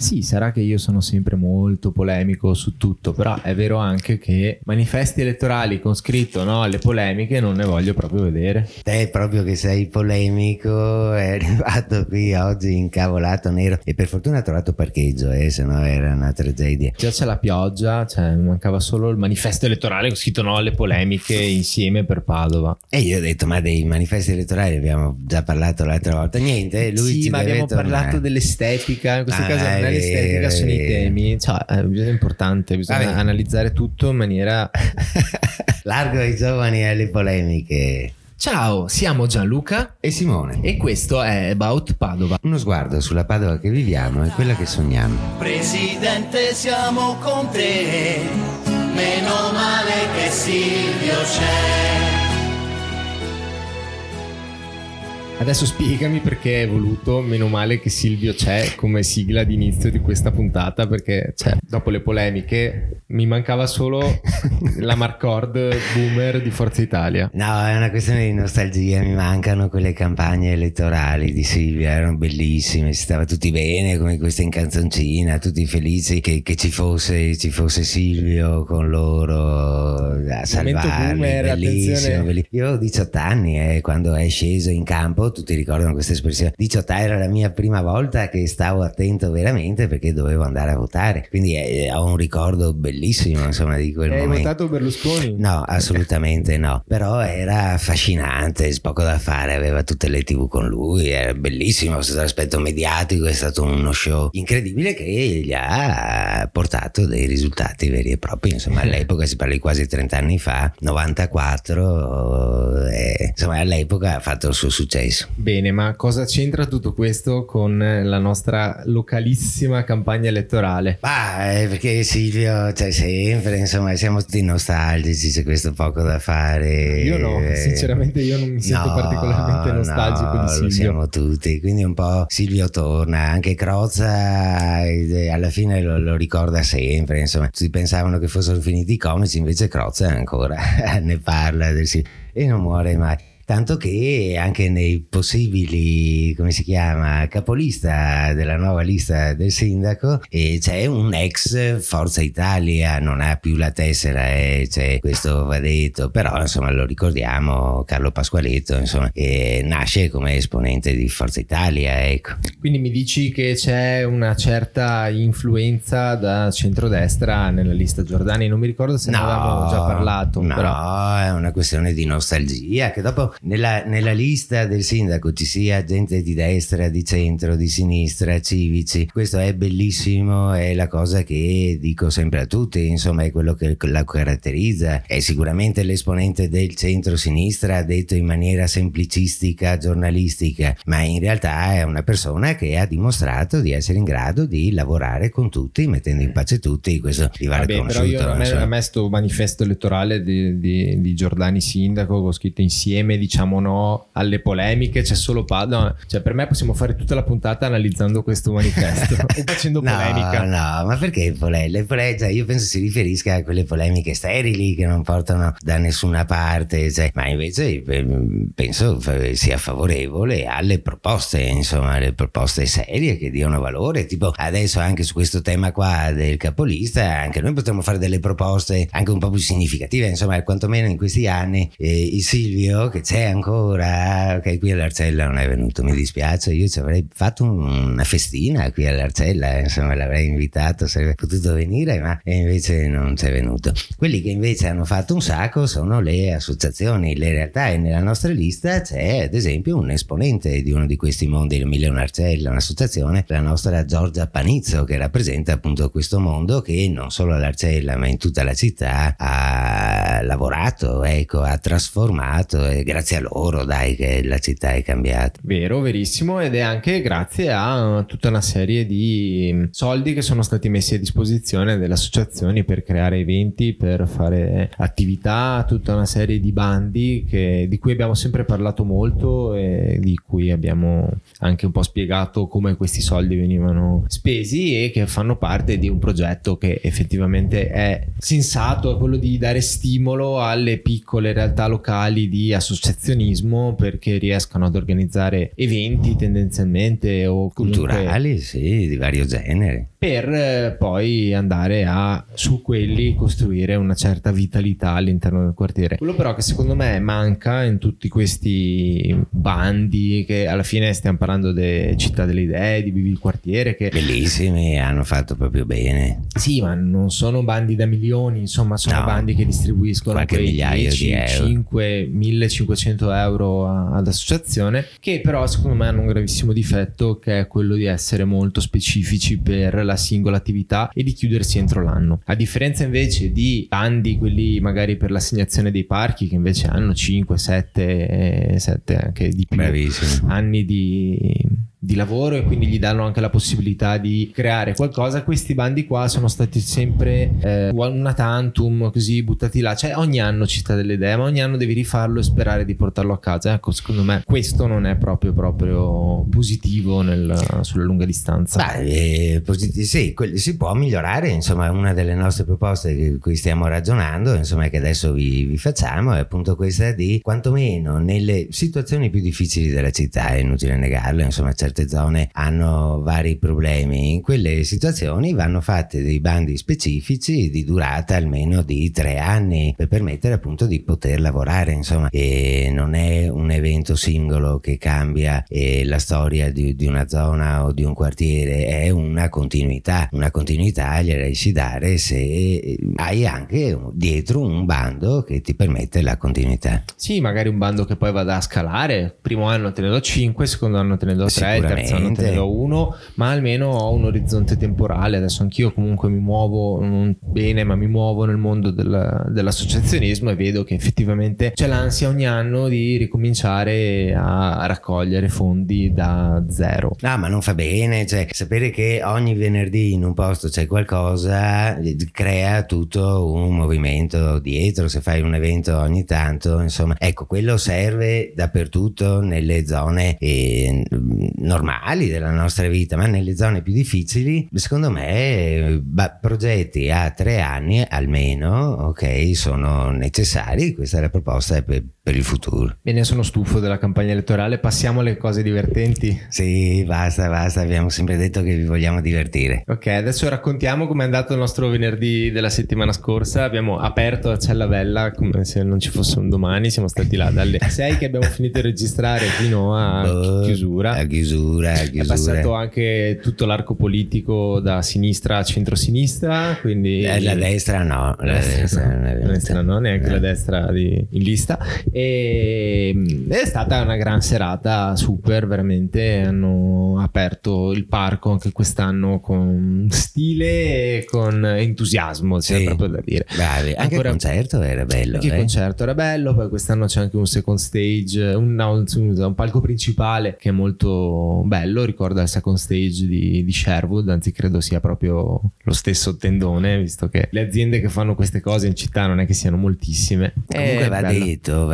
Sì, sarà che io sono sempre molto polemico su tutto, però è vero anche che manifesti elettorali con scritto no alle polemiche non ne voglio proprio vedere. Te proprio che sei polemico, è arrivato qui oggi incavolato nero e per fortuna ha trovato parcheggio, sennò era una tragedia. Già c'è la pioggia, cioè mancava solo il manifesto elettorale con scritto no alle polemiche insieme per Padova. E io ho detto ma dei manifesti elettorali abbiamo già parlato l'altra volta, niente, lui sì, ci ma abbiamo tornare. Parlato dell'estetica, in questo caso non è l'estetica, sono i temi, cioè è importante, bisogna analizzare tutto in maniera largo ai giovani e alle polemiche. Ciao, siamo Gianluca e Simone e questo è About Padova. Uno sguardo sulla Padova che viviamo e quella che sogniamo. Presidente, siamo con te, meno male che Silvio c'è. Adesso spiegami perché è voluto meno male che Silvio c'è come sigla di inizio di questa puntata, perché cioè, dopo le polemiche... mi mancava solo la Marcord boomer di Forza Italia. No, è una questione di nostalgia, mi mancano quelle campagne elettorali di Silvia, erano bellissime, si stava tutti bene come questa in canzoncina, tutti felici che ci fosse Silvio con loro a salvarli, boomer, bellissimo, bellissimo. Io avevo 18 anni quando è sceso in campo, tutti ricordano questa espressione, 18 anni era la mia prima volta che stavo attento veramente perché dovevo andare a votare, quindi ho un ricordo bellissimo. Bellissimo, insomma, di quel momento. Hai votato Berlusconi? No, assolutamente no. Però era affascinante, poco da fare, aveva tutte le TV con lui, era bellissimo questo aspetto mediatico, è stato uno show incredibile che gli ha portato dei risultati veri e propri. Insomma, all'epoca si parla di quasi 30 anni fa, 94, insomma, all'epoca ha fatto il suo successo. Bene, ma cosa c'entra tutto questo con la nostra localissima campagna elettorale? Beh, perché Silvio... cioè sempre, insomma, siamo tutti nostalgici, c'è questo poco da fare. Io no, sinceramente io non mi sento particolarmente nostalgico di Silvio. Lo siamo tutti, quindi un po' Silvio torna, anche Crozza alla fine lo ricorda sempre, insomma, tutti pensavano che fossero finiti i comici, invece Crozza ancora ne parla adesso, e non muore mai. Tanto che anche nei possibili, come si chiama, capolista della nuova lista del sindaco, e c'è un ex Forza Italia, non ha più la tessera, cioè, questo va detto, però insomma lo ricordiamo, Carlo Pasqualetto, insomma, che nasce come esponente di Forza Italia, ecco. Quindi mi dici che c'è una certa influenza da centrodestra nella lista Giordani, non mi ricordo se ne avevamo già parlato. No, però è una questione di nostalgia, che dopo nella lista del sindaco ci sia gente di destra, di centro, di sinistra, civici, questo è bellissimo, è la cosa che dico sempre a tutti, insomma è quello che la caratterizza, è sicuramente l'esponente del centro-sinistra detto in maniera semplicistica, giornalistica, ma in realtà è una persona che ha dimostrato di essere in grado di lavorare con tutti, mettendo in pace tutti, questo gli va riconosciuto. Però a me sto manifesto elettorale di Giordani sindaco, ho scritto insieme diciamo no alle polemiche, c'è solo Padova, cioè per me possiamo fare tutta la puntata analizzando questo manifesto e facendo polemica. No, ma perché le polemiche? Io penso si riferisca a quelle polemiche sterili che non portano da nessuna parte, cioè, ma invece penso sia favorevole alle proposte, insomma, le proposte serie che diano valore, tipo adesso anche su questo tema qua del capolista, anche noi potremmo fare delle proposte anche un po' più significative, insomma, quantomeno in questi anni il Silvio che c'è ancora, ok, qui all'Arcella non è venuto, mi dispiace, io ci avrei fatto una festina qui all'Arcella, insomma l'avrei invitato, sarebbe potuto venire, ma invece non c'è venuto. Quelli che invece hanno fatto un sacco sono le associazioni, le realtà, e nella nostra lista c'è ad esempio un esponente di uno di questi mondi, il Milione Arcella, un'associazione, la nostra Giorgia Panizzo, che rappresenta appunto questo mondo che non solo all'Arcella ma in tutta la città ha lavorato, ecco, ha trasformato, e grazie a loro dai che la città è cambiata. Vero, verissimo, ed è anche grazie a tutta una serie di soldi che sono stati messi a disposizione delle associazioni per creare eventi, per fare attività, tutta una serie di bandi di cui abbiamo sempre parlato molto e di cui abbiamo anche un po' spiegato come questi soldi venivano spesi e che fanno parte di un progetto che effettivamente è sensato, è quello di dare stimolo alle piccole realtà locali di associazioni assezionismo perché riescano ad organizzare eventi tendenzialmente o culturali, sì, di vario genere, per poi andare a su quelli costruire una certa vitalità all'interno del quartiere. Quello però che secondo me manca in tutti questi bandi, che alla fine stiamo parlando di Città delle Idee, di Vivi il quartiere, che bellissimi, hanno fatto proprio bene, sì, ma non sono bandi da milioni, insomma sono bandi che distribuiscono qualche migliaio di euro, 5.500 euro ad associazione, che però secondo me hanno un gravissimo difetto, che è quello di essere molto specifici per la singola attività e di chiudersi entro l'anno, a differenza invece di bandi, quelli magari per l'assegnazione dei parchi, che invece hanno 5, 7 anche di più anni di lavoro, e quindi gli danno anche la possibilità di creare qualcosa. Questi bandi qua sono stati sempre una tantum, così buttati là, cioè ogni anno Città delle Idee, ma ogni anno devi rifarlo e sperare di portarlo a casa. Ecco, secondo me questo non è proprio positivo sulla lunga distanza. Beh, sì, si può migliorare, insomma. Una delle nostre proposte di cui stiamo ragionando, insomma, che adesso vi facciamo, è appunto questa di quantomeno nelle situazioni più difficili della città, è inutile negarlo, insomma, certe zone hanno vari problemi, in quelle situazioni vanno fatte dei bandi specifici di durata almeno di 3 anni per permettere appunto di poter lavorare, insomma. E non è un evento singolo che cambia la storia di una zona o di un quartiere, è una continuità gliela riesci dare se hai anche dietro un bando che ti permette la continuità. Sì, magari un bando che poi vada a scalare, primo anno te ne do 5, secondo anno te ne do 3, terzo anno te ne do 1, ma almeno ho un orizzonte temporale. Adesso anch'io comunque mi muovo, non bene, ma mi muovo nel mondo dell'associazionismo, e vedo che effettivamente c'è l'ansia ogni anno di ricominciare a raccogliere fondi da zero. No, ma non fa bene, cioè sapere che ogni venerdì in un posto c'è qualcosa crea tutto un movimento dietro. Se fai un evento ogni tanto, insomma, ecco, quello serve dappertutto nelle zone normali della nostra vita, ma nelle zone più difficili secondo me progetti a 3 anni almeno, ok, sono necessari. Questa è la proposta per il futuro. Bene, sono stufo della campagna elettorale, passiamo alle cose divertenti. Sì, basta, abbiamo sempre detto che vi vogliamo divertire. Ok, adesso raccontiamo com'è andato il nostro venerdì della settimana scorsa. Abbiamo aperto Darcella Bella come se non ci fosse un domani, siamo stati là dalle 6 che abbiamo finito di registrare fino a chiusura. A chiusura. È passato anche tutto l'arco politico da sinistra a centrosinistra, quindi la destra no, neanche. La destra in lista, e è stata una gran serata, super, veramente. Hanno aperto il parco anche quest'anno con stile e con entusiasmo, c'è proprio da dire. Bravi. Anche il concerto era bello. Anche il concerto era bello, poi quest'anno c'è anche un second stage, un palco principale che è molto bello, ricorda il second stage di Sherwood, anzi credo sia proprio lo stesso tendone, visto che le aziende che fanno queste cose in città non è che siano moltissime. Comunque va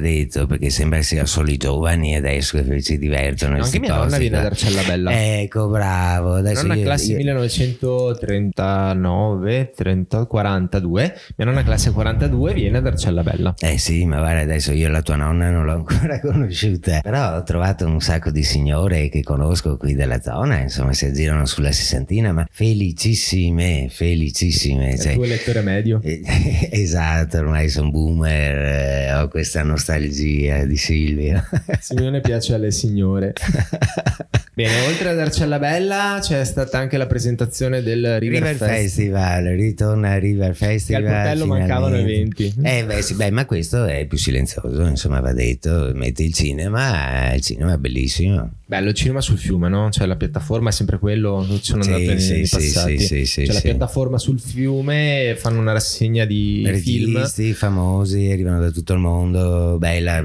detto perché sembra sia solo i giovani adesso che si divertono. No, anche mia nonna viene a Darcella Bella. Ecco, bravo. Adesso mia nonna classe 1939 30, 42, mia nonna classe 42 viene a Darcella Bella. Sì, ma guarda, adesso io la tua nonna non l'ho ancora conosciuta, però ho trovato un sacco di signore che conosco qui della zona, insomma, si aggirano sulla sessantina, ma felicissime. Cioè, il tuo lettore medio. Esatto, ormai sono boomer, ho questa nostalgia di Silvio. Simone piace alle signore. Bene, oltre a Darcella Bella c'è stata anche la presentazione del River Festival. Ritorna River Festival. Che al Portello mancavano eventi. Ma questo è più silenzioso, insomma, va detto. Metti il cinema è bellissimo. Bello, il cinema sul fiume, no? Cioè la piattaforma è sempre quello, ci sono andato nei passati. C'è la piattaforma sul fiume, fanno una rassegna di registi, film famosi, arrivano da tutto il mondo. Bella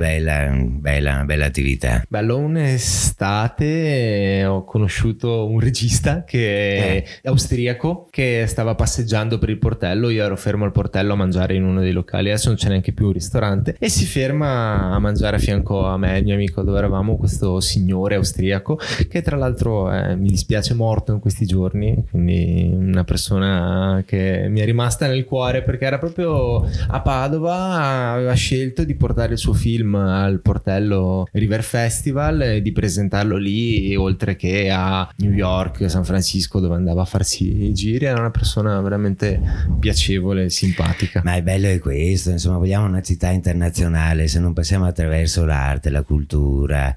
attività. Bello, un'estate ho conosciuto un regista che è austriaco, che stava passeggiando per il Portello. Io ero fermo al Portello a mangiare in uno dei locali, adesso non c'è neanche più un ristorante, e si ferma a mangiare a fianco a me e il mio amico dove eravamo, questo signore austriaco che tra l'altro mi dispiace morto in questi giorni, quindi una persona che mi è rimasta nel cuore, perché era proprio a Padova, aveva scelto di portare il suo film al Portello River Festival e di presentarlo lì, oltre che a New York, San Francisco, dove andava a farsi i giri. Era una persona veramente piacevole, simpatica. Ma il bello è questo, insomma, vogliamo una città internazionale, se non passiamo attraverso l'arte, la cultura,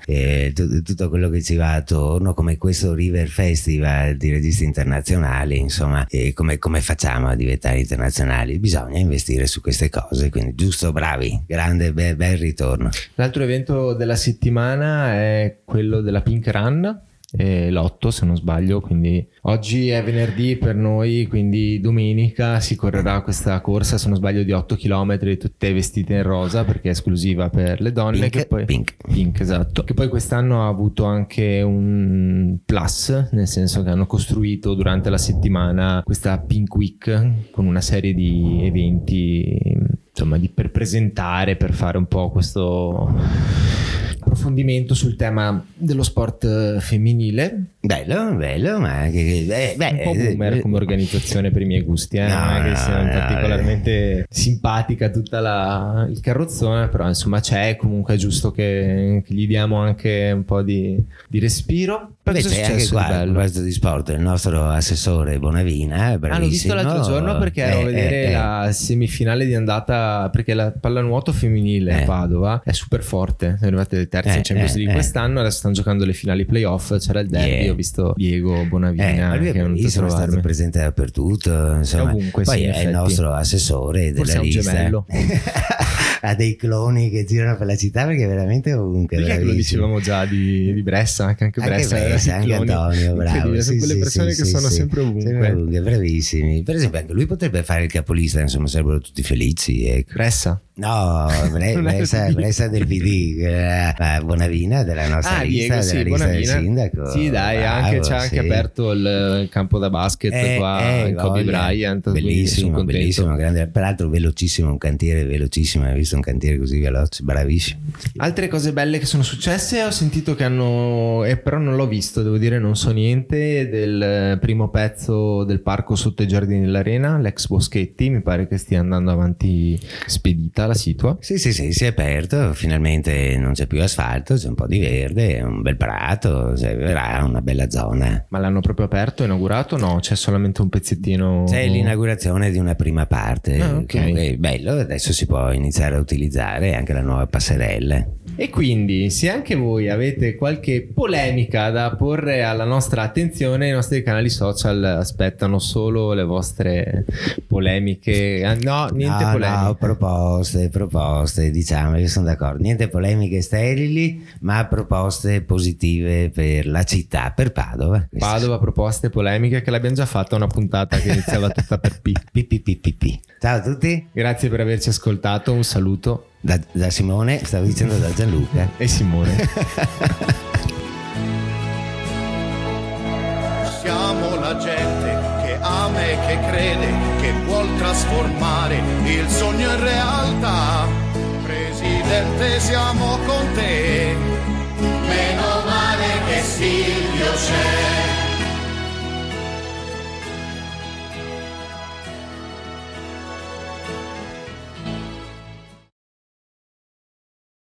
tutto quello che ci va attorno, come questo River Festival di registi internazionali, insomma, come facciamo a diventare internazionali? Bisogna investire su queste cose, quindi giusto, bravi, grande, bel ritorno. L'altro evento della settimana è quello della Pink Run, l'8 se non sbaglio, quindi oggi è venerdì per noi, quindi domenica si correrà questa corsa, se non sbaglio, di 8 km tutte vestite in rosa, perché è esclusiva per le donne. Pink, che poi, Pink, esatto, che poi quest'anno ha avuto anche un plus, nel senso che hanno costruito durante la settimana questa Pink Week con una serie di eventi, insomma, per presentare, per fare un po' questo approfondimento sul tema dello sport femminile. Bello, ma anche un po' boomer come organizzazione per i miei gusti, non è che sia particolarmente simpatica tutta il carrozzone, però insomma c'è, comunque è giusto che gli diamo anche un po' di respiro. C'è anche qua il proposito di sport il nostro assessore Bonavina, bravissimo. L'ho visto l'altro giorno perché ero a vedere la semifinale di andata, perché la pallanuoto femminile a Padova è super forte, sono arrivate terze in Champions League quest'anno, adesso stanno giocando le finali playoff, c'era il derby, ho visto Diego Bonavina, io sono stato presente dappertutto, insomma. Ovunque, poi è il nostro assessore della lista, è un gemello. Ha dei cloni che girano per la città, perché veramente ovunque, perché lo dicevamo già di Bressa, che anche Bressa anche Antonio, bravo, sono quelle persone che sono sempre ovunque, bravissimi. Per esempio anche lui potrebbe fare il capolista, insomma, sarebbero tutti felici, ecco. Bressa? No, Bressa del PD, Bonavina della nostra lista, Diego, della lista del sindaco. Sì, dai, bravo, ci ha anche aperto il campo da basket qua, Kobe Bryant, bellissimo, grande, peraltro velocissimo, un cantiere velocissimo, hai visto un cantiere così veloce, bravissimo. Altre cose belle che sono successe, ho sentito che hanno, però non l'ho visto, devo dire non so niente, del primo pezzo del parco sotto i Giardini dell'Arena, l'ex Boschetti, mi pare che stia andando avanti spedita la situa. Sì, si è aperto, finalmente non c'è più asfalto, c'è un po' di verde, un bel prato, verrà una bella zona. Ma l'hanno proprio aperto, inaugurato? No, c'è solamente un pezzettino. C'è l'inaugurazione di una prima parte, okay. Bello, adesso si può iniziare a utilizzare anche la nuova passerella. E quindi se anche voi avete qualche polemica da porre alla nostra attenzione, i nostri canali social aspettano solo le vostre polemiche. No, polemiche. No, proposte, diciamo che sono d'accordo. Niente polemiche sterili, ma proposte positive per la città, per Padova, proposte polemiche, che l'abbiamo già fatta una puntata che iniziava tutta per P. Ciao a tutti. Grazie per averci ascoltato, un saluto. Da Simone, stavo dicendo da Gianluca. E Simone. Siamo la gente che ama e che crede, che vuol trasformare il sogno in realtà. Presidente, siamo con te.